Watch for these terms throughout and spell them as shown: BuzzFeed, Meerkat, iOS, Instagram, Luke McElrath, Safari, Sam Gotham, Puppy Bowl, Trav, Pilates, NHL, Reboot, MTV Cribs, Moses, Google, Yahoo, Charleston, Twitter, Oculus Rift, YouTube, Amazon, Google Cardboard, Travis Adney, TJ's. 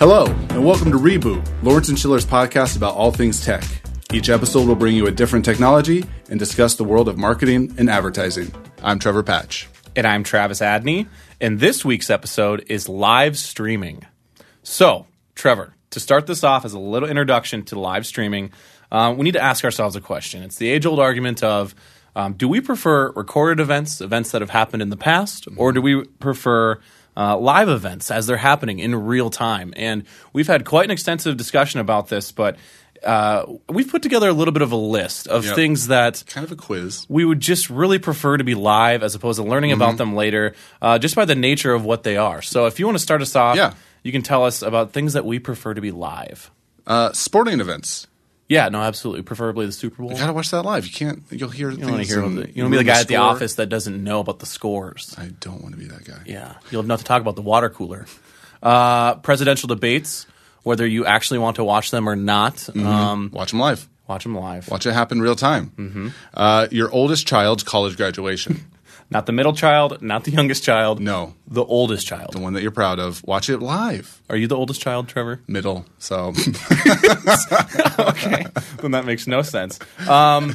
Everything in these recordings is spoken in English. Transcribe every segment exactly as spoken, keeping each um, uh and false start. Hello, and welcome to Reboot, Lawrence and Schiller's podcast about all things tech. Each episode will bring you a different technology and discuss the world of marketing and advertising. I'm Trevor Patch. And I'm Travis Adney. And this week's episode is live streaming. So, Trevor, to start this off as a little introduction to live streaming, uh, we need to ask ourselves a question. It's the age-old argument of, um, do we prefer recorded events, events that have happened in the past, or do we prefer Uh, live events as they're happening in real time? And we've had quite an extensive discussion about this, but uh, we've put together a little bit of a list of yep. things that kind of a quiz we would just really prefer to be live as opposed to learning mm-hmm. about them later, uh, just by the nature of what they are. So if you want to start us off, yeah. you can tell us about things that we prefer to be live. Uh, sporting events. Yeah, no, absolutely. Preferably the Super Bowl. You gotta watch that live. You can't. You'll hear. You don't want to hear. The, you don't be the guy the at the office that doesn't know about the scores. I don't want to be that guy. Yeah, you'll have nothing to talk about the water cooler. Uh, presidential debates, whether you actually want to watch them or not. Mm-hmm. Um, watch them live. Watch them live. Watch it happen real time. Mm-hmm. Uh, your oldest child's college graduation. Not the middle child, not the youngest child. No. The oldest child. The one that you're proud of. Watch it live. Are you the oldest child, Trevor? Middle, so. Okay. Then that makes no sense. Um,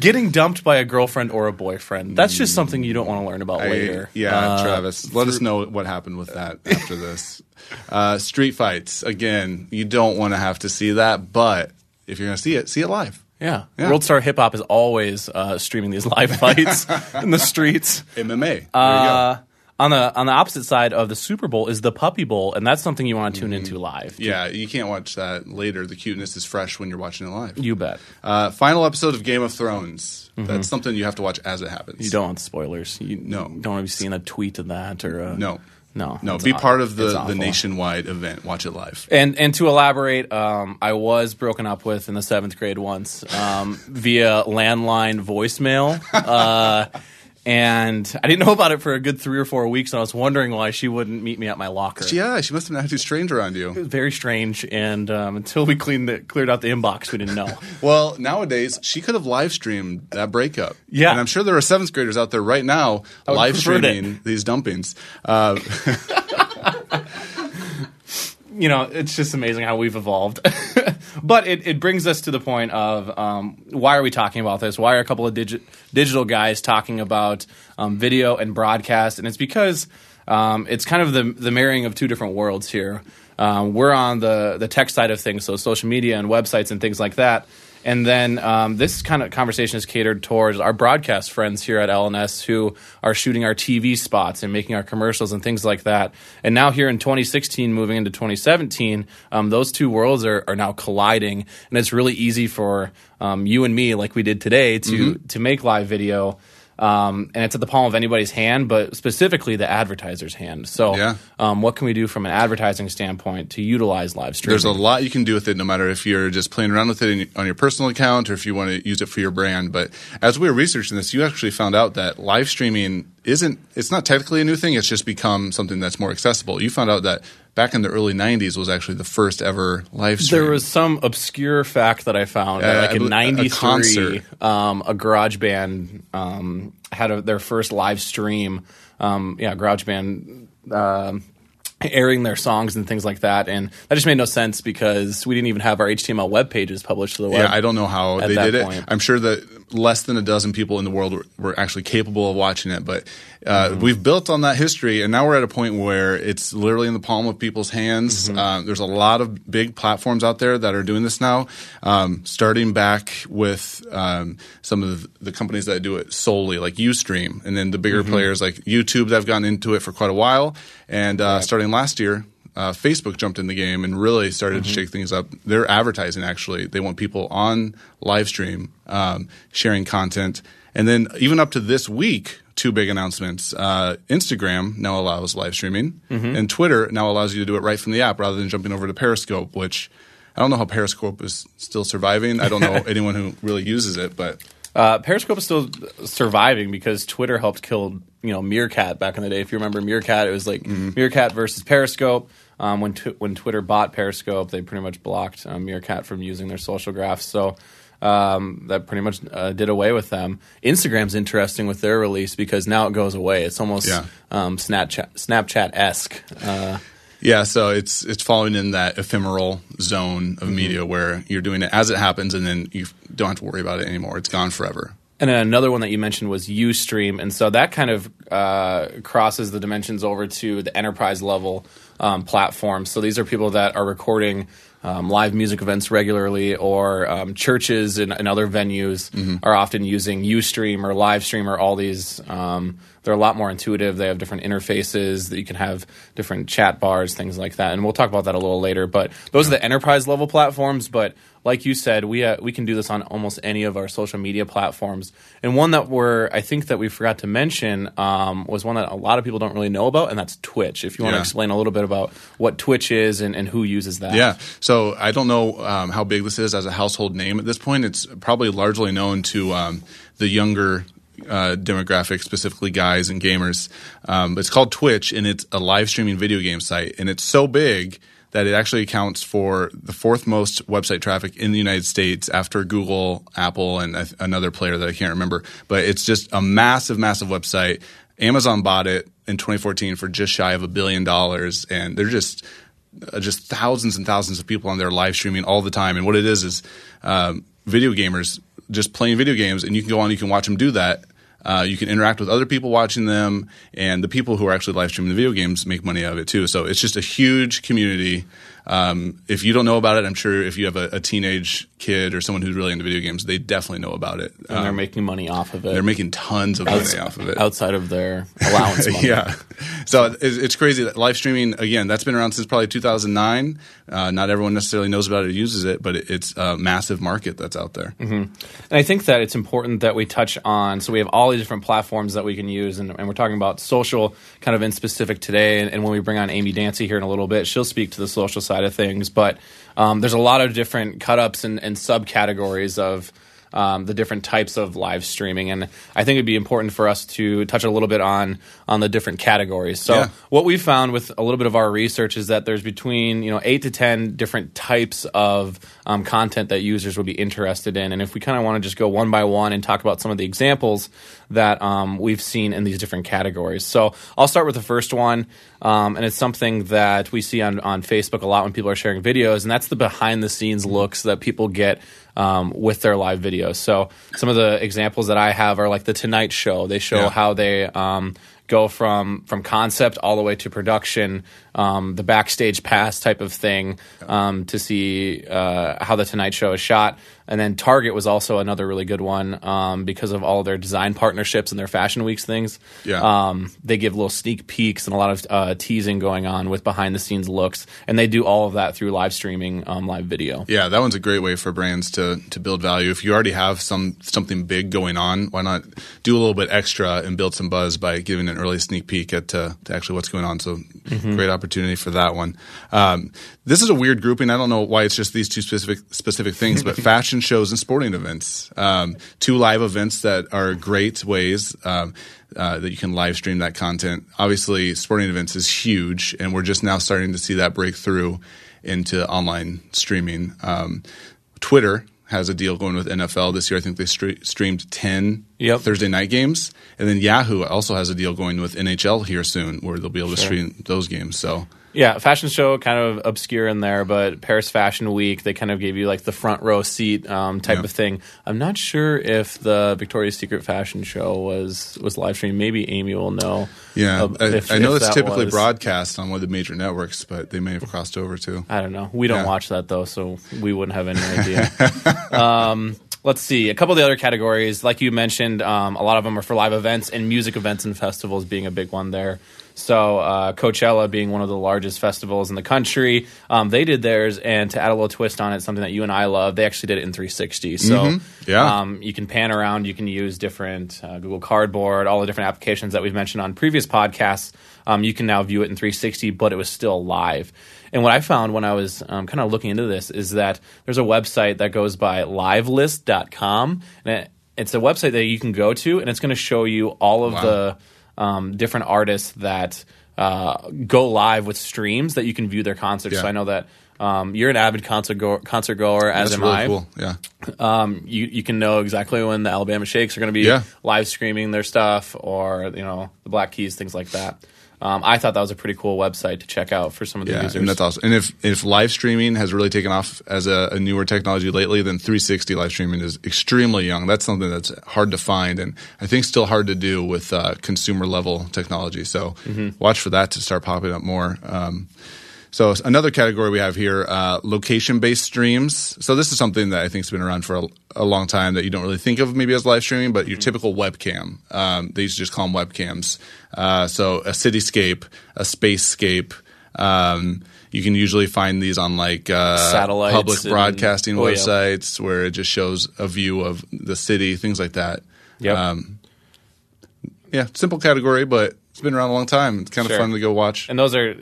getting dumped by a girlfriend or a boyfriend. That's just something you don't want to learn about I, later. Yeah, uh, Travis. Let us know what happened with that after this. Uh, street fights. Again, you don't want to have to see that, but if you're going to see it, see it live. Yeah. yeah. World Star Hip Hop is always uh, streaming these live fights in the streets. M M A. There you uh, go. On the, on the opposite side of the Super Bowl is the Puppy Bowl, and that's something you want to tune mm-hmm. into live. Yeah, you can't watch that later. The cuteness is fresh when you're watching it live. You bet. Uh, final episode of Game of Thrones. Mm-hmm. That's something you have to watch as it happens. You don't want spoilers. You no. don't want to be seeing a tweet of that or a – No. No, no. Be awful. Part of the, the nationwide event. Watch it live. And and to elaborate, um, I was broken up with in the seventh grade once um, via landline voicemail, uh, and I didn't know about it for a good three or four weeks. And I was wondering why she wouldn't meet me at my locker. Yeah, she must have been actually strange around you. It was very strange, and um, until we cleaned the, cleared out the inbox, we didn't know. Well, nowadays she could have live streamed that breakup. Yeah, and I'm sure there are seventh graders out there right now live streaming these dumpings. Uh, you know, it's just amazing how we've evolved. But it, it brings us to the point of um, why are we talking about this? Why are a couple of digi- digital guys talking about um, video and broadcast? And it's because um, it's kind of the, the marrying of two different worlds here. Um, we're on the, the tech side of things, so social media and websites and things like that. And then um, this kind of conversation is catered towards our broadcast friends here at L N S who are shooting our T V spots and making our commercials and things like that. And now here in twenty sixteen, moving into twenty seventeen, um, those two worlds are, are now colliding. And it's really easy for um, you and me, like we did today, to, mm-hmm. to make live video. Um, and it's at the palm of anybody's hand, but specifically the advertiser's hand. So yeah. um, what can we do from an advertising standpoint to utilize live streaming? There's a lot you can do with it, no matter if you're just playing around with it in, on your personal account or if you want to use it for your brand. But as we were researching this, you actually found out that live streaming isn't – it's not technically a new thing. It's just become something that's more accessible. You found out that back in the early nineties was actually the first ever live stream. There was some obscure fact that I found. Uh, like in ninety-three, a, um, a garage band um, had a, their first live stream. Um, yeah, garage band uh, airing their songs and things like that. And that just made no sense because we didn't even have our H T M L web pages published to the web. Yeah, I don't know how they did it. Point. I'm sure that less than a dozen people in the world were, were actually capable of watching it. But uh, mm-hmm. we've built on that history, and now we're at a point where it's literally in the palm of people's hands. Mm-hmm. Uh, there's a lot of big platforms out there that are doing this now, um, starting back with um, some of the companies that do it solely, like Ustream, and then the bigger mm-hmm. players like YouTube that have gotten into it for quite a while. And uh, right. starting last year, Uh, Facebook jumped in the game and really started mm-hmm. to shake things up. They're advertising, actually. They want people on live stream um, sharing content. And then even up to this week, two big announcements. Uh, Instagram now allows live streaming. Mm-hmm. And Twitter now allows you to do it right from the app rather than jumping over to Periscope, which I don't know how Periscope is still surviving. I don't know anyone who really uses it, but – Uh, Periscope is still surviving because Twitter helped kill, you know, Meerkat back in the day. If you remember Meerkat, it was like mm-hmm. Meerkat versus Periscope. Um, when tw- when Twitter bought Periscope, they pretty much blocked um, Meerkat from using their social graphs. So um, that pretty much uh, did away with them. Instagram's interesting with their release because now it goes away. It's almost yeah. um, Snapchat Snapchat-esque. Uh, Yeah, so it's it's falling in that ephemeral zone of mm-hmm. media where you're doing it as it happens, and then you don't have to worry about it anymore. It's gone forever. And then another one that you mentioned was Ustream, and so that kind of uh, crosses the dimensions over to the enterprise level um, platforms. So these are people that are recording um, live music events regularly, or um, churches and, and other venues mm-hmm. are often using Ustream or LiveStream or all these. Um, they're a lot more intuitive. They have different interfaces that you can have different chat bars, things like that. And we'll talk about that a little later. But those yeah. are the enterprise level platforms, but like you said, we uh, we can do this on almost any of our social media platforms. And one that we're I think that we forgot to mention um, was one that a lot of people don't really know about, and that's Twitch. If you want yeah. to explain a little bit about what Twitch is and, and who uses that. Yeah. So I don't know um, how big this is as a household name at this point. It's probably largely known to um, the younger uh, demographic, specifically guys and gamers. Um, it's called Twitch, and it's a live streaming video game site. And it's so big that it actually accounts for the fourth most website traffic in the United States after Google, Apple, and a, another player that I can't remember. But it's just a massive, massive website. Amazon bought it in twenty fourteen for just shy of a billion dollars. And they're just uh, just thousands and thousands of people on there live streaming all the time. And what it is is um, video gamers just playing video games. And you can go on, you can watch them do that. Uh, you can interact with other people watching them, and the people who are actually live streaming the video games make money out of it too. So it's just a huge community. Um, if you don't know about it, I'm sure if you have a, a teenage kid or someone who's really into video games, they definitely know about it. Um, and they're making money off of it. They're making tons of money off of it. Outside of their allowance money. Yeah. So it's, it's crazy. That live streaming, again, that's been around since probably two thousand nine. Uh, not everyone necessarily knows about it or uses it, but it, it's a massive market that's out there. Mm-hmm. And I think that it's important that we touch on – so we have all these different platforms that we can use, and, and we're talking about social kind of in specific today. And, and when we bring on Amy Dancey here in a little bit, she'll speak to the social side of things, but um, there's a lot of different cut-ups and, and subcategories of um, the different types of live streaming, and I think it'd be important for us to touch a little bit on on the different categories. So yeah. what we found with a little bit of our research is that there's between you know eight to ten different types of um, content that users would be interested in, and if we kind of want to just go one by one and talk about some of the examples that um, we've seen in these different categories. So I'll start with the first one. Um, and it's something that we see on, on Facebook a lot when people are sharing videos, and that's the behind-the-scenes looks that people get um, with their live videos. So some of the examples that I have are like The Tonight Show. They show yeah. how they um, go from, from concept all the way to production, um, the backstage pass type of thing um, to see uh, how The Tonight Show is shot. And then Target was also another really good one um, because of all their design partnerships and their Fashion Weeks things. Yeah. Um, they give little sneak peeks and a lot of uh, teasing going on with behind-the-scenes looks. And they do all of that through live streaming, um, live video. Yeah, that one's a great way for brands to to build value. If you already have some something big going on, why not do a little bit extra and build some buzz by giving an early sneak peek at uh, to actually what's going on. So mm-hmm. great opportunity for that one. Um, this is a weird grouping. I don't know why it's just these two specific specific things, but fashion shows and sporting events, um, two live events that are great ways um, uh, that you can live stream that content. Obviously, sporting events is huge, and we're just now starting to see that break through into online streaming. Um, Twitter has a deal going with N F L this year. I think they stre- streamed ten yep. Thursday night games, and then Yahoo also has a deal going with N H L here soon, where they'll be able sure. to stream those games. So. Yeah, fashion show kind of obscure in there, but Paris Fashion Week, they kind of gave you like the front row seat um, type yeah. of thing. I'm not sure if the Victoria's Secret fashion show was, was live streamed. Maybe Amy will know. Yeah, uh, if, I, I know it's typically was. broadcast on one of the major networks, but they may have crossed over too. I don't know. We don't yeah. watch that though, so we wouldn't have any idea. um, Let's see. A couple of the other categories, like you mentioned, um, a lot of them are for live events, and music events and festivals being a big one there. So uh, Coachella being one of the largest festivals in the country, um, they did theirs, and to add a little twist on it, something that you and I love, they actually did it in three sixty. So mm-hmm. yeah. um, you can pan around, you can use different uh, Google Cardboard, all the different applications that we've mentioned on previous podcasts. Um, you can now view it in three sixty, but it was still live. And what I found when I was um, kind of looking into this is that there's a website that goes by live list dot com, and it, it's a website that you can go to, and it's going to show you all of wow. the um, different artists that uh, go live with streams that you can view their concerts. Yeah. So I know that um, you're an avid concert go- concert goer, as That's am really I. Cool. Yeah. Um, you you can know exactly when the Alabama Shakes are going to be yeah. live streaming their stuff, or you know the Black Keys, things like that. Um, I thought that was a pretty cool website to check out for some of the yeah, users. And that's awesome. And if, if live streaming has really taken off as a, a newer technology lately, then three sixty live streaming is extremely young. That's something that's hard to find, and I think still hard to do with uh, consumer level technology. So mm-hmm. watch for that to start popping up more. Um, So another category we have here, uh, location-based streams. So this is something that I think has been around for a, a long time that you don't really think of maybe as live streaming, but your mm-hmm. typical webcam. Um, they used to just call them webcams. Uh, so a cityscape, a spacescape. Um, you can usually find these on like uh, public broadcasting and, oh, websites yeah. where it just shows a view of the city, things like that. Yep. Um, yeah, simple category, but it's been around a long time. It's kind of sure. fun to go watch. And those are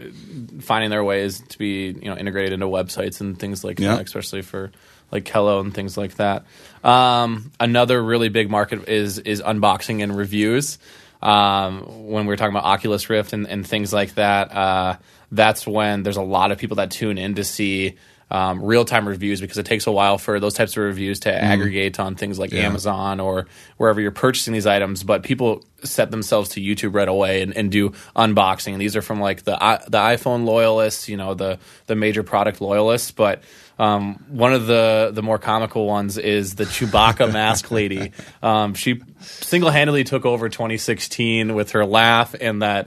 finding their ways to be, you know, integrated into websites and things like yeah. that, especially for like Kelo and things like that. Um, another really big market is is unboxing and reviews. Um, when we were talking about Oculus Rift and, and things like that, uh, that's when there's a lot of people that tune in to see Um, real-time reviews, because it takes a while for those types of reviews to mm. aggregate on things like yeah. Amazon or wherever you're purchasing these items. But people set themselves to YouTube right away and, and do unboxing. And these are from like the uh, the iPhone loyalists, you know, the the major product loyalists. But um, one of the the more comical ones is the Chewbacca mask lady. Um, she single-handedly took over twenty sixteen with her laugh and that.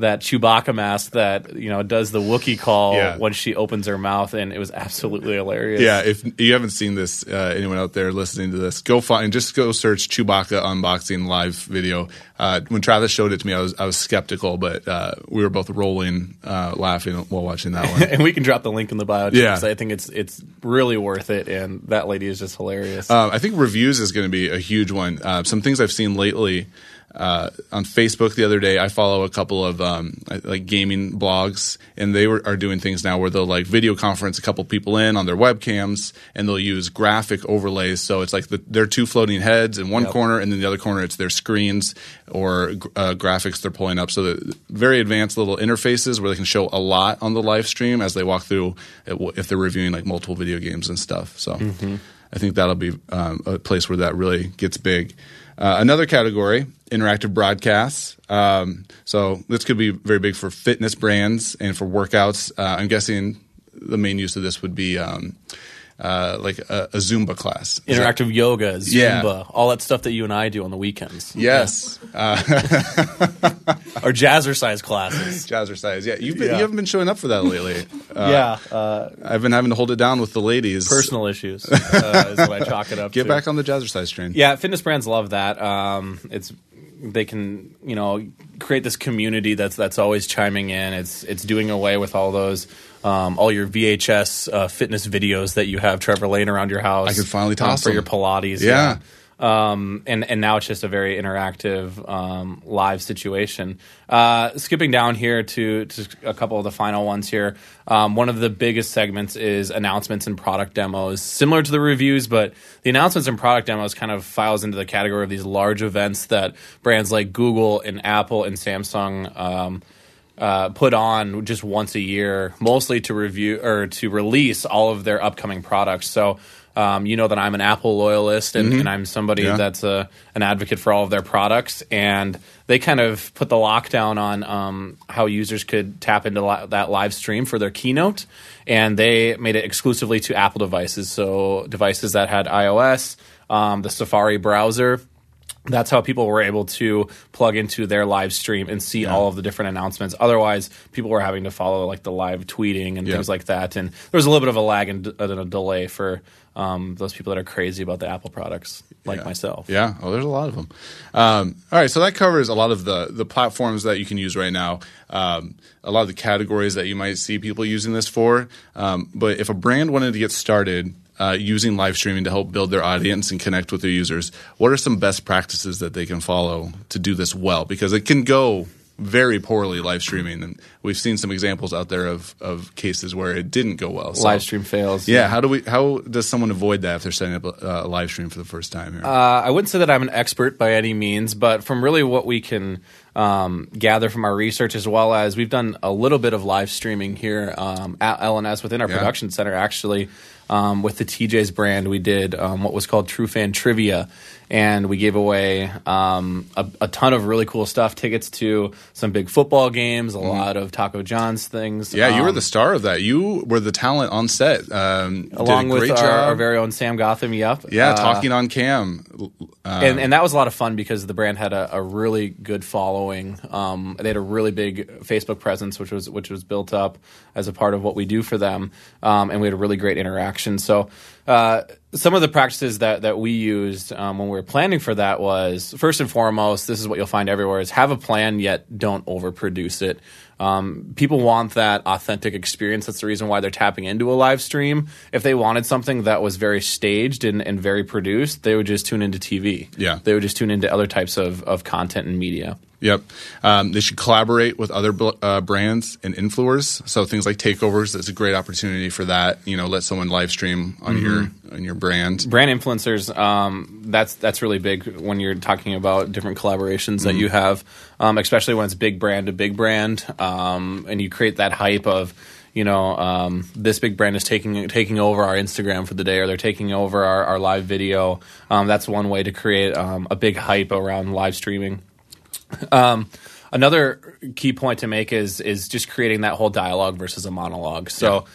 that Chewbacca mask that, you know, does the Wookiee call yeah. when she opens her mouth, and it was absolutely hilarious. Yeah, if you haven't seen this, uh, anyone out there listening to this, go find, just go search Chewbacca unboxing live video. Uh, when Travis showed it to me, I was I was skeptical, but uh, we were both rolling, uh, laughing while watching that one. And we can drop the link in the bio. Yeah. I think it's it's really worth it, and that lady is just hilarious. Uh, I think reviews is going to be a huge one. Uh, some things I've seen lately. Uh, on Facebook the other day, I follow a couple of um, like gaming blogs, and they were, are doing things now where they'll like video conference a couple people in on their webcams, and they'll use graphic overlays. So it's like the, their two floating heads in one yep. corner, and then the other corner it's their screens or uh, graphics they're pulling up. So the very advanced little interfaces where they can show a lot on the live stream as they walk through if they're reviewing like multiple video games and stuff. So mm-hmm. I think that'll be um, a place where that really gets big. Uh, another category, interactive broadcasts. Um, so this could be very big for fitness brands and for workouts. Uh, I'm guessing the main use of this would be um, uh, like a, a Zumba class. Is interactive that, yoga, Zumba, yeah. all that stuff that you and I do on the weekends. Yes. Yeah. Uh, or Jazzercise classes. Jazzercise, yeah. You've been, yeah. You haven't been showing up for that lately. Uh, yeah. Uh, I've been having to hold it down with the ladies. Personal issues uh, is what I chalk it up Get to. Get back on the Jazzercise train. Yeah, fitness brands love that. Um, it's They can, you know, create this community that's that's always chiming in. It's it's doing away with all those, um, all your V H S uh, fitness videos that you have, Trevor, laying around your house. I could finally toss um, for them. Your Pilates. Yeah. yeah. Um, and, and now it's just a very interactive um, live situation. Uh, skipping down here to, to a couple of the final ones here. Um, one of the biggest segments is announcements and product demos, similar to the reviews, but the announcements and product demos kind of files into the category of these large events that brands like Google and Apple and Samsung um, uh, put on just once a year, mostly to review or to release all of their upcoming products. So um, you know that I'm an Apple loyalist, and, mm-hmm. and I'm somebody yeah. that's a, an advocate for all of their products, and they kind of put the lockdown on um, how users could tap into li- that live stream for their keynote, and they made it exclusively to Apple devices, so devices that had iOS, um, the Safari browser. That's how people were able to plug into their live stream and see yeah. all of the different announcements. Otherwise, people were having to follow like the live tweeting and yeah. things like that, and there was a little bit of a lag and a delay for Um, those people that are crazy about the Apple products, like yeah. myself. Yeah. Oh, there's a lot of them. Um, all right. So that covers a lot of the, the platforms that you can use right now, um, a lot of the categories that you might see people using this for. Um, but if a brand wanted to get started uh, using live streaming to help build their audience and connect with their users, what are some best practices that they can follow to do this well? Because it can go very poorly, live streaming, and we've seen some examples out there of, of cases where it didn't go well. So, live stream fails. Yeah, yeah. How do we? How does someone avoid that if they're setting up a, a live stream for the first time? Here? Uh, I wouldn't say that I'm an expert by any means, but from really what we can um, gather from our research, as well as we've done a little bit of live streaming here um, at L and S within our yeah. production center, actually. Um, with the T J's brand, we did um, what was called True Fan Trivia, and we gave away um, a, a ton of really cool stuff, tickets to some big football games, a mm. lot of Taco John's things. Yeah, um, you were the star of that. You were the talent on set. Um, along did a great with our, our very own Sam Gotham, yep. Yeah, uh, talking on cam. Uh, and, and that was a lot of fun because the brand had a, a really good following. Um, they had a really big Facebook presence, which was, which was built up as a part of what we do for them, um, and we had a really great interaction. So uh, some of the practices that, that we used um, when we were planning for that was, first and foremost, this is what you'll find everywhere, is have a plan, yet don't overproduce it. Um, people want that authentic experience. That's the reason why they're tapping into a live stream. If they wanted something that was very staged and, and very produced, they would just tune into T V. Yeah. They would just tune into other types of, of content and media. Yep. Um, they should collaborate with other uh, brands and influencers. So things like takeovers, that's a great opportunity for that. You know, let someone live stream on mm-hmm. your on your brand. Brand influencers, um, that's that's really big when you're talking about different collaborations mm-hmm. that you have, um, especially when it's big brand to big brand, um, and you create that hype of, you know, um, this big brand is taking taking over our Instagram for the day, or they're taking over our, our live video. Um, that's one way to create um, a big hype around live streaming. Um, another key point to make is is just creating that whole dialogue versus a monologue. So yeah.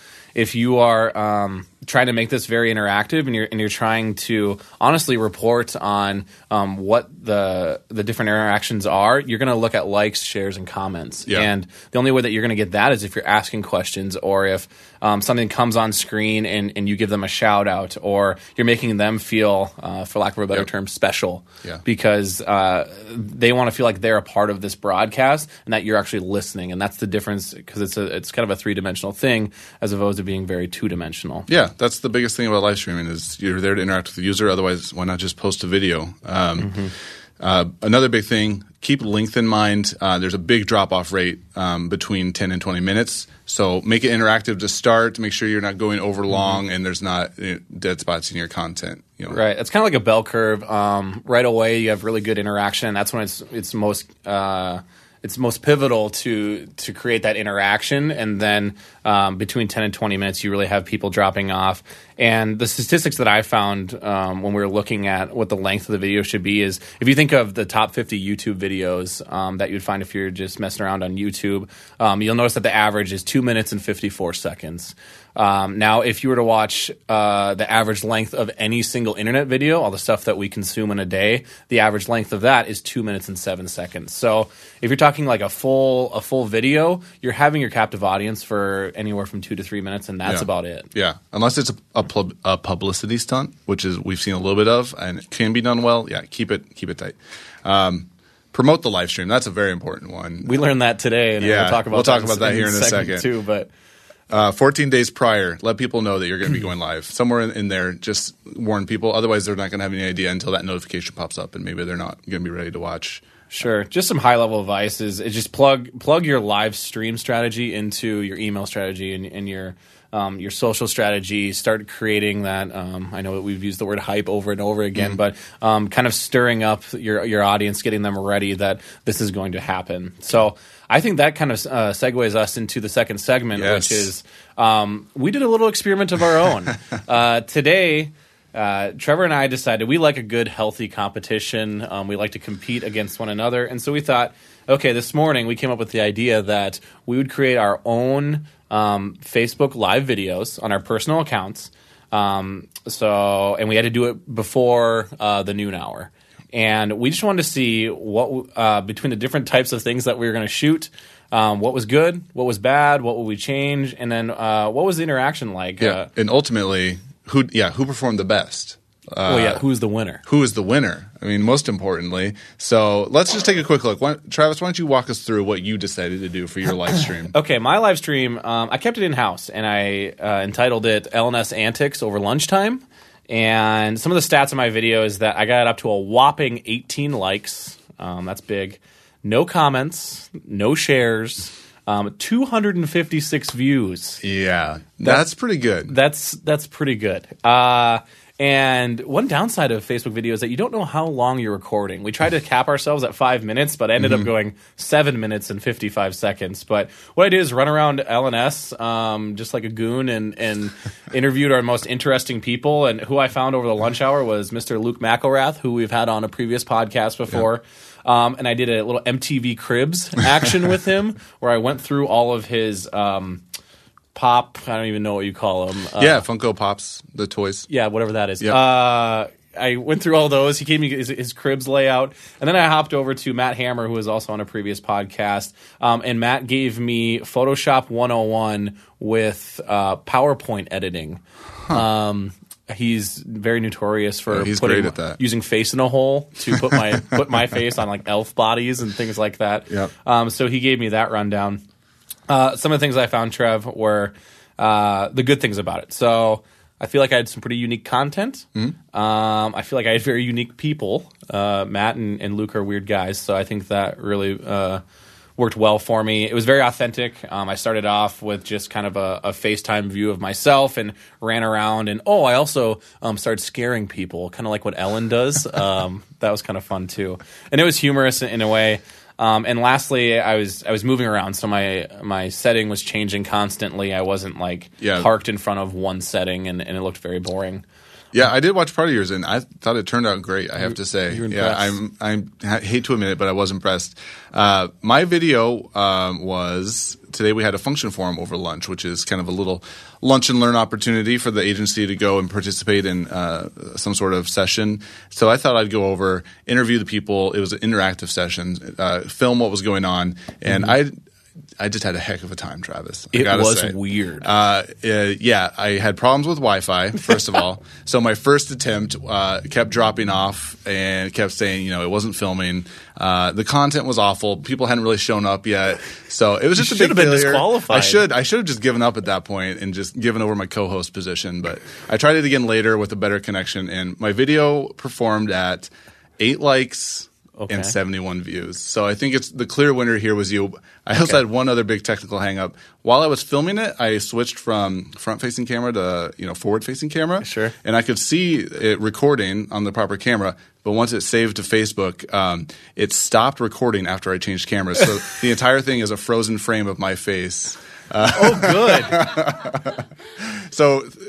if you are um, trying to make this very interactive, and you're and you're trying to honestly report on um, what the the different interactions are, you're going to look at likes, shares, and comments. Yeah. And the only way that you're going to get that is if you're asking questions, or if um, something comes on screen and, and you give them a shout out, or you're making them feel, uh, for lack of a better yep. term, special. Yeah. Because uh, they want to feel like they're a part of this broadcast and that you're actually listening. And that's the difference, because it's a, it's kind of a three dimensional thing as opposed to being very two dimensional. Yeah. That's the biggest thing about live streaming, is you're there to interact with the user. Otherwise, why not just post a video? Um, mm-hmm. uh, another big thing, keep length in mind. Uh, there's a big drop-off rate um, between ten and twenty minutes. So make it interactive to start. Make sure you're not going over long, mm-hmm. and there's not you know, dead spots in your content. You know. Right. It's kind of like a bell curve. Um, right away, you have really good interaction. That's when it's it's most uh, – it's most pivotal to to create that interaction, and then um, between ten and twenty minutes, you really have people dropping off. And the statistics that I found um, when we were looking at what the length of the video should be is, if you think of the top fifty YouTube videos um, that you'd find if you're just messing around on YouTube, um, you'll notice that the average is two minutes and fifty-four seconds. Um, now, if you were to watch uh, the average length of any single internet video, all the stuff that we consume in a day, the average length of that is two minutes and seven seconds. So if you're talking like a full a full video, you're having your captive audience for anywhere from two to three minutes, and that's yeah. about it. Yeah, unless it's a, a, pub, a publicity stunt, which is we've seen a little bit of, and it can be done well. Yeah, keep it keep it tight. Um, promote the live stream. That's a very important one. We learned that today, and yeah, we'll talk about we'll talk that, about that in here in a second, second too, but. Uh, fourteen days prior, let people know that you're going to be going live. Somewhere in, in there, just warn people. Otherwise, they're not going to have any idea until that notification pops up, and maybe they're not going to be ready to watch. Sure. Just some high-level advice is, is just plug plug your live stream strategy into your email strategy and, and your um, your social strategy. Start creating that. Um, I know that we've used the word hype over and over again, mm-hmm. but um, kind of stirring up your, your audience, getting them ready that this is going to happen. So I think that kind of uh, segues us into the second segment, yes. which is um, we did a little experiment of our own. uh, today, uh, Trevor and I decided we like a good, healthy competition. Um, we like to compete against one another. And so we thought, okay, this morning we came up with the idea that we would create our own um, Facebook live videos on our personal accounts. Um, so, and we had to do it before uh, the noon hour. And we just wanted to see what uh, between the different types of things that we were going to shoot, um, what was good, what was bad, what would we change, and then uh, what was the interaction like? Yeah, uh, and ultimately, who yeah who performed the best? Uh, well, yeah, who's the winner? Who is the winner? I mean, most importantly. So let's just take a quick look. Why, Travis, why don't you walk us through what you decided to do for your live stream? Okay, my live stream, um, I kept it in house, and I uh, entitled it L and S Antics Over Lunchtime. And some of the stats of my video is that I got up to a whopping eighteen likes. Um, that's big. No comments, no shares, um, two hundred fifty-six views. Yeah, that's, that's pretty good. That's that's pretty good. Uh, And one downside of Facebook video is that you don't know how long you're recording. We tried to cap ourselves at five minutes, but I ended mm-hmm. up going seven minutes and fifty-five seconds. But what I did is run around L N S um, just like a goon and, and interviewed our most interesting people. And who I found over the lunch hour was Mister Luke McElrath, who we've had on a previous podcast before. Yeah. Um, and I did a little M T V Cribs action with him where I went through all of his um, pop. I don't even know what you call them. Uh, yeah, Funko Pops, the toys. Yeah, whatever that is. Yep. Uh, I went through all those. He gave me his, his Cribs layout. And then I hopped over to Matt Hammer, who was also on a previous podcast. Um, and Matt gave me Photoshop one oh one with uh, PowerPoint editing. Huh. Um He's very notorious for yeah, he's putting, great at that. using face in a hole to put my put my face on like elf bodies and things like that. Yep. Um, so he gave me that rundown. Uh, some of the things I found, Trev, were uh, the good things about it. So I feel like I had some pretty unique content. Mm-hmm. Um, I feel like I had very unique people. Uh, Matt and, and Luke are weird guys, so I think that really uh, worked well for me. It was very authentic. Um, I started off with just kind of a, a FaceTime view of myself and ran around. And, oh, I also um, started scaring people, kind of like what Ellen does. Um, that was kind of fun, too. And it was humorous in a way. Um, and lastly, I was I was moving around, so my my setting was changing constantly. I wasn't, like, yeah. parked in front of one setting, and, and it looked very boring. Yeah, I did watch part of yours, and I thought it turned out great, I have to say. You're impressed. Yeah, I'm, I'm, I hate to admit it, but I was impressed. Uh, my video um, was – today we had a function forum over lunch, which is kind of a little lunch and learn opportunity for the agency to go and participate in uh, some sort of session. So I thought I'd go over, interview the people. It was an interactive session, uh, film what was going on, and mm-hmm. I – I just had a heck of a time, Travis. I it gotta was say. weird. Uh, uh, yeah, I had problems with Wi-Fi, first of all. So my first attempt uh, kept dropping off and kept saying, you know, it wasn't filming. Uh, the content was awful. People hadn't really shown up yet. So it was just you a big have been failure. Disqualified. I should I should have just given up at that point and just given over my co-host position. But I tried it again later with a better connection. And my video performed at eight likes. Okay. And seventy-one views. So I think it's the clear winner here was you. I okay. also had one other big technical hang-up. While I was filming it, I switched from front-facing camera to you know forward-facing camera. Sure. And I could see it recording on the proper camera. But once it saved to Facebook, um, it stopped recording after I changed cameras. So the entire thing is a frozen frame of my face. Uh, oh, good. So –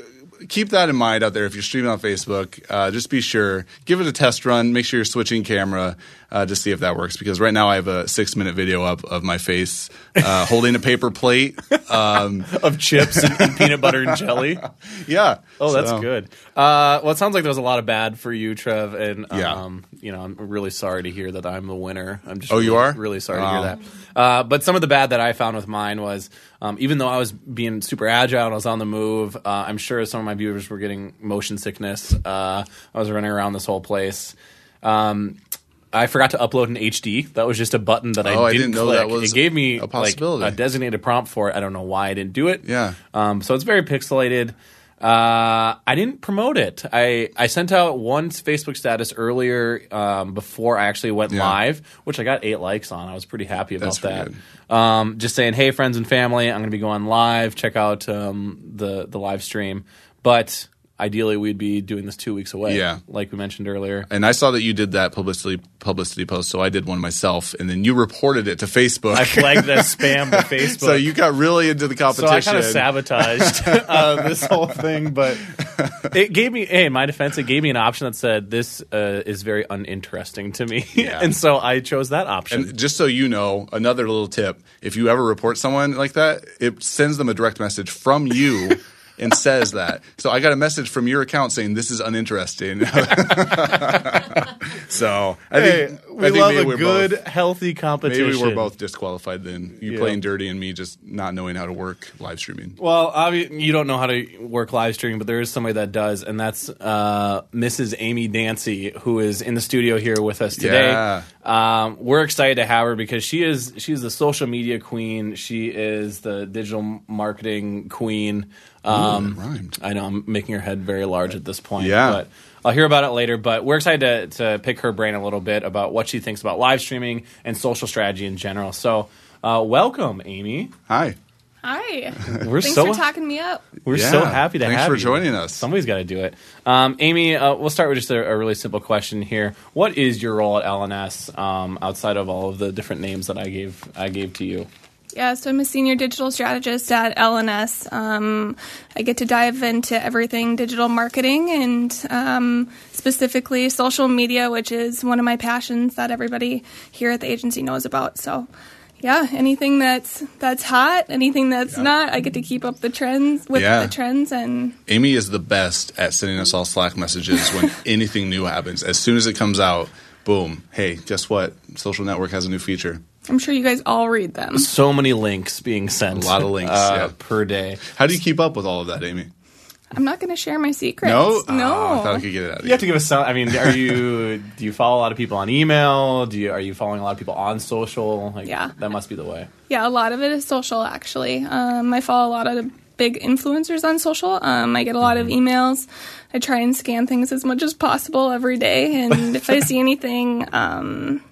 keep that in mind out there if you're streaming on Facebook. Uh, just be sure. Give it a test run. Make sure you're switching camera uh, to see if that works because right now I have a six-minute video up of my face uh, holding a paper plate. Um, of chips and, and peanut butter and jelly. Yeah. Oh, that's so. good. Uh, well, it sounds like there was a lot of bad for you, Trev. And um, yeah. you know, I'm really sorry to hear that I'm the winner. I'm just oh, really, you are? really sorry um. to hear that. Uh, but some of the bad that I found with mine was um, even though I was being super agile and I was on the move, uh, I'm sure some of my viewers were getting motion sickness. Uh, I was running around this whole place. Um, I forgot to upload in H D. That was just a button that I oh, didn't, I didn't know click. That was it gave me a possibility. Like, a designated prompt for it. I don't know why I didn't do it. Yeah. Um, so it's very pixelated. Uh, I didn't promote it. I, I sent out one Facebook status earlier um, before I actually went yeah. live, which I got eight likes on. I was pretty happy about That's that. Um, just saying, hey, friends and family, I'm going to be going live. Check out um, the, the live stream. But ideally, we'd be doing this two weeks away, yeah. like we mentioned earlier. And I saw that you did that publicity publicity post, so I did one myself. And then you reported it to Facebook. I flagged that spam to Facebook. So you got really into the competition. So I kind of sabotaged uh, this whole thing. But it gave me – hey, in my defense, it gave me an option that said this uh, is very uninteresting to me. Yeah. And so I chose that option. And just so you know, another little tip, if you ever report someone like that, it sends them a direct message from you. And says that. So I got a message from your account saying this is uninteresting. So I hey, think we I think love maybe a we're good, both, healthy competition. Maybe we were both disqualified then. You yeah. playing dirty and me just not knowing how to work live streaming. Well, obviously you don't know how to work live streaming, but there is somebody that does, and that's uh, Missus Amy Dancey, who is in the studio here with us today. Yeah. Um, we're excited to have her because she is she is the social media queen. She is the digital marketing queen. Um, Ooh, that rhymed. I know I'm making her head very large at this point. Yeah. But I'll hear about it later. But we're excited to, to pick her brain a little bit about what she thinks about live streaming and social strategy in general. So uh, welcome, Amy. Hi. Hi. We're Thanks so, for talking me up. We're yeah, so happy to have you. Thanks for joining us. Somebody's got to do it. Um, Amy, uh, we'll start with just a, a really simple question here. What is your role at L N S um, outside of all of the different names that I gave I gave to you? Yeah, so I'm a senior digital strategist at L N S. Um, I get to dive into everything digital marketing and um, specifically social media, which is one of my passions that everybody here at the agency knows about. So yeah, anything that's that's hot, anything that's yeah. not, I get to keep up the trends with yeah. the trends. And Amy is the best at sending us all Slack messages when anything new happens. As soon as it comes out, boom, hey, guess what? Social network has a new feature. I'm sure you guys all read them. So many links being sent. A lot of links uh, yeah. per day. How do you keep up with all of that, Amy? I'm not going to share my secrets. No? No. Oh, I thought I could get it out of you. You have to give us some. I mean, are you? do you follow a lot of people on email? Do you? Are you following a lot of people on social? Like, yeah. That must be the way. Yeah, a lot of it is social, actually. Um, I follow a lot of big influencers on social. Um, I get a lot of emails. I try and scan things as much as possible every day. And if I see anything um,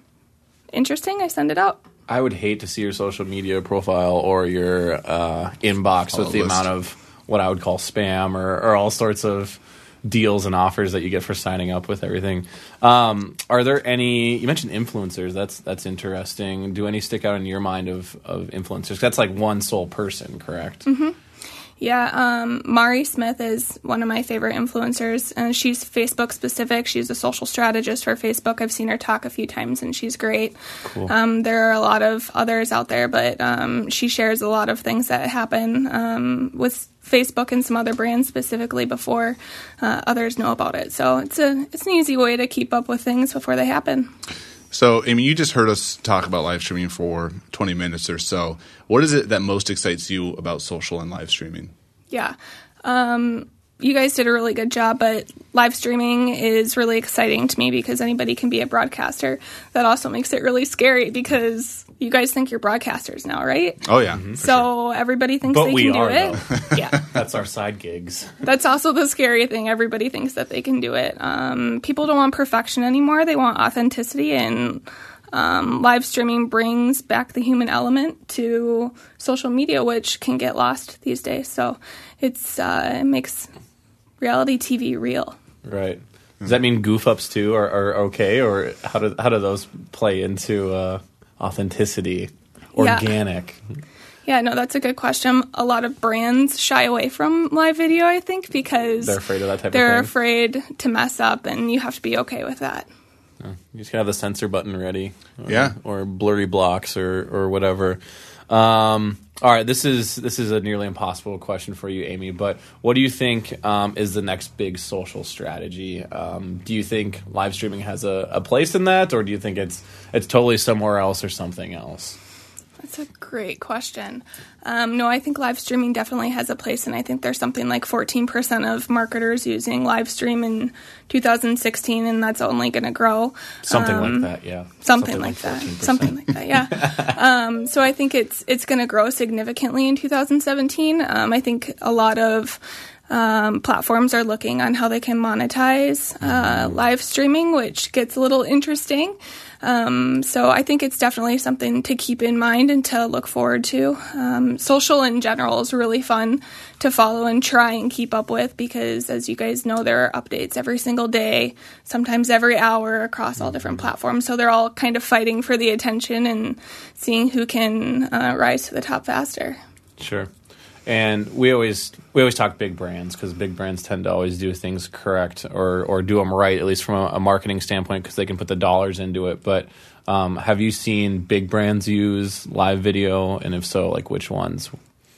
interesting, I send it out. I would hate to see your social media profile or your uh, inbox Follow with the list. amount of what I would call spam or, or all sorts of deals and offers that you get for signing up with everything. Um, are there any – you mentioned influencers. That's that's interesting. Do any stick out in your mind of, of influencers? That's like one sole person, correct? Mm-hmm. Yeah, um, Mari Smith is one of my favorite influencers, and she's Facebook specific. She's a social strategist for Facebook. I've seen her talk a few times, and she's great. Cool. Um, there are a lot of others out there, but um, she shares a lot of things that happen um, with Facebook and some other brands specifically before uh, others know about it. So it's a it's an easy way to keep up with things before they happen. So, Amy, you just heard us talk about live streaming for twenty minutes or so. What is it that most excites you about social and live streaming? Yeah. Um, you guys did a really good job, but live streaming is really exciting to me because anybody can be a broadcaster. That also makes it really scary because you guys think you're broadcasters now, right? Oh, yeah. Mm-hmm, so sure. everybody thinks but they can are, do it. Though. Yeah. That's our side gigs. That's also the scary thing. Everybody thinks that they can do it. Um, people don't want perfection anymore. They want authenticity, and um, live streaming brings back the human element to social media, which can get lost these days. So it's uh, it makes reality T V real. Right. Does that mean goof-ups, too, are, are okay? Or how do, how do those play into... Uh... authenticity, organic? Yeah. yeah, no, that's a good question. A lot of brands shy away from live video, I think, because they're afraid of that type of thing. They're afraid to mess up, and you have to be okay with that. Yeah. You just gotta have the censor button ready. Or, yeah. Or blurry blocks or, or whatever. Um, all right, this is this is a nearly impossible question for you, Amy, but what do you think um, is the next big social strategy? Um, do you think live streaming has a, a place in that, or do you think it's it's totally somewhere else or something else? That's a great question. Um, no, I think live streaming definitely has a place, and I think there's something like fourteen percent of marketers using live stream in two thousand sixteen, and that's only going to grow. Something um, like that, yeah. Something, something like, like that. Something like that, yeah. um, so I think it's it's going to grow significantly in two thousand seventeen. Um, I think a lot of um, platforms are looking on how they can monetize uh, live streaming, which gets a little interesting. Um, so I think it's definitely something to keep in mind and to look forward to. Um, social in general is really fun to follow and try and keep up with because, as you guys know, there are updates every single day, sometimes every hour across all different platforms. So they're all kind of fighting for the attention and seeing who can uh, rise to the top faster. Sure. And we always we always talk big brands because big brands tend to always do things correct or or do them right, at least from a, a marketing standpoint, because they can put the dollars into it. But um, have you seen big brands use live video? And if so, like which ones?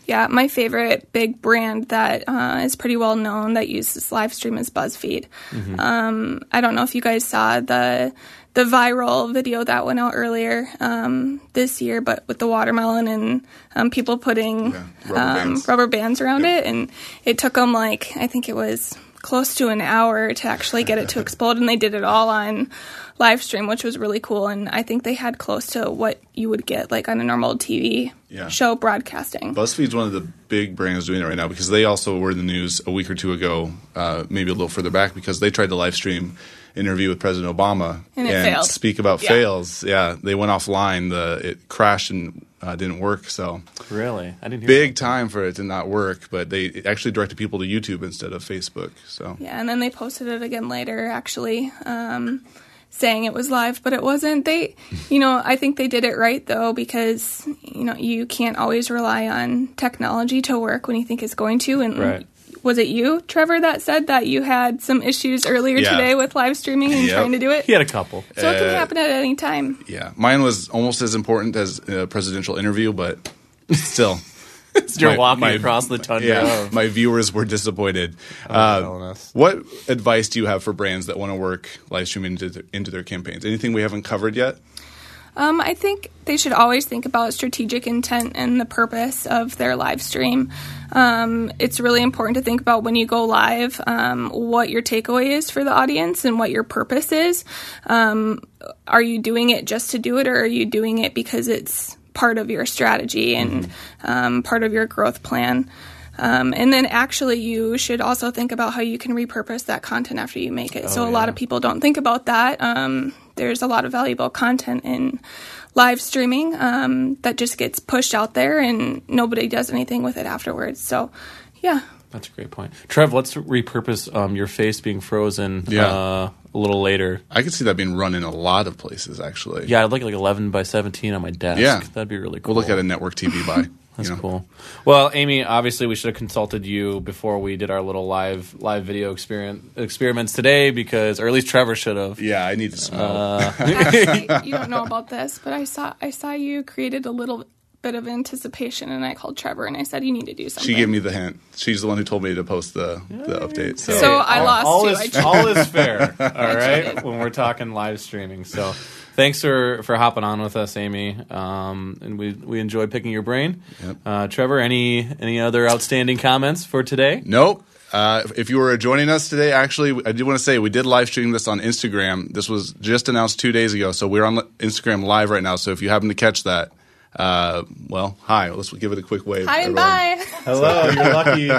Yeah, my favorite big brand that uh, is pretty well known that uses live stream is BuzzFeed. Mm-hmm. Um, I don't know if you guys saw the the viral video that went out earlier um, this year, but with the watermelon and um, people putting yeah, rubber, um, bands. rubber bands around yeah. it, and it took them like I think it was close to an hour to actually get it to explode, and they did it all on live stream, which was really cool. And I think they had close to what you would get like on a normal T V yeah. show broadcasting. BuzzFeed's one of the big brands doing it right now because they also were in the news a week or two ago, uh, maybe a little further back, because they tried to live stream interview with President Obama and, and speak about yeah. fails. Yeah, they went offline. The it crashed and uh, didn't work. So really, I didn't hear big that. Time for it to not work. But they actually directed people to YouTube instead of Facebook. So yeah, and then they posted it again later, actually, um, saying it was live, but it wasn't. They, you know, I think they did it right though, because you know you can't always rely on technology to work when you think it's going to, and. Right. Was it you, Trevor, that said that you had some issues earlier yeah. today with live streaming and yep. trying to do it? He had a couple. So uh, it can happen at any time. Yeah. Mine was almost as important as a presidential interview, but still. You're my, walking my, across the tundra. Yeah, of. My viewers were disappointed. Uh, what advice do you have for brands that want to work live streaming into their, into their campaigns? Anything we haven't covered yet? Um, I think they should always think about strategic intent and the purpose of their live stream. Um, it's really important to think about when you go live um, what your takeaway is for the audience and what your purpose is. Um, are you doing it just to do it, or are you doing it because it's part of your strategy and um, part of your growth plan? Um, and then actually you should also think about how you can repurpose that content after you make it. Oh, so a yeah. lot of people don't think about that. Um, there's a lot of valuable content in live streaming um, that just gets pushed out there and nobody does anything with it afterwards. So, yeah. That's a great point. Trev, let's repurpose um, your face being frozen yeah. uh, a little later. I could see that being run in a lot of places, actually. Yeah, I'd like like eleven by seventeen on my desk. Yeah. That'd be really cool. We'll look at a network T V buy. That's you know. Cool. Well, Amy, obviously we should have consulted you before we did our little live live video experiment, experiments today, because, or at least Trevor should have. Yeah, I need to smell. Uh, Actually, you don't know about this, but I saw I saw you created a little bit of anticipation, and I called Trevor and I said, you need to do something. She gave me the hint. She's the one who told me to post the, the update. So, so I all, lost all too. Is, I all is fair, all right, when we're talking live streaming, so... Thanks for, for hopping on with us, Amy, um, and we we enjoy picking your brain. Yep. Uh, Trevor, any any other outstanding comments for today? Nope. Uh, if you were joining us today, actually, I do want to say we did live stream this on Instagram. This was just announced two days ago, so we're on Instagram live right now. So if you happen to catch that, uh, well, hi. Let's give it a quick wave. Hi everyone. And bye. Hello, you're lucky.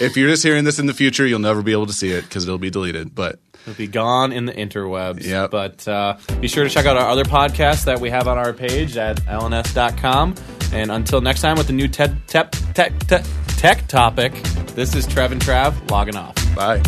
If you're just hearing this in the future, you'll never be able to see it because it'll be deleted, but... It'll be gone in the interwebs. Yep. But uh, be sure to check out our other podcasts that we have on our page at L N S dot com. And until next time with a new tech, tech, tech, tech topic, this is Trev and Trav logging off. Bye.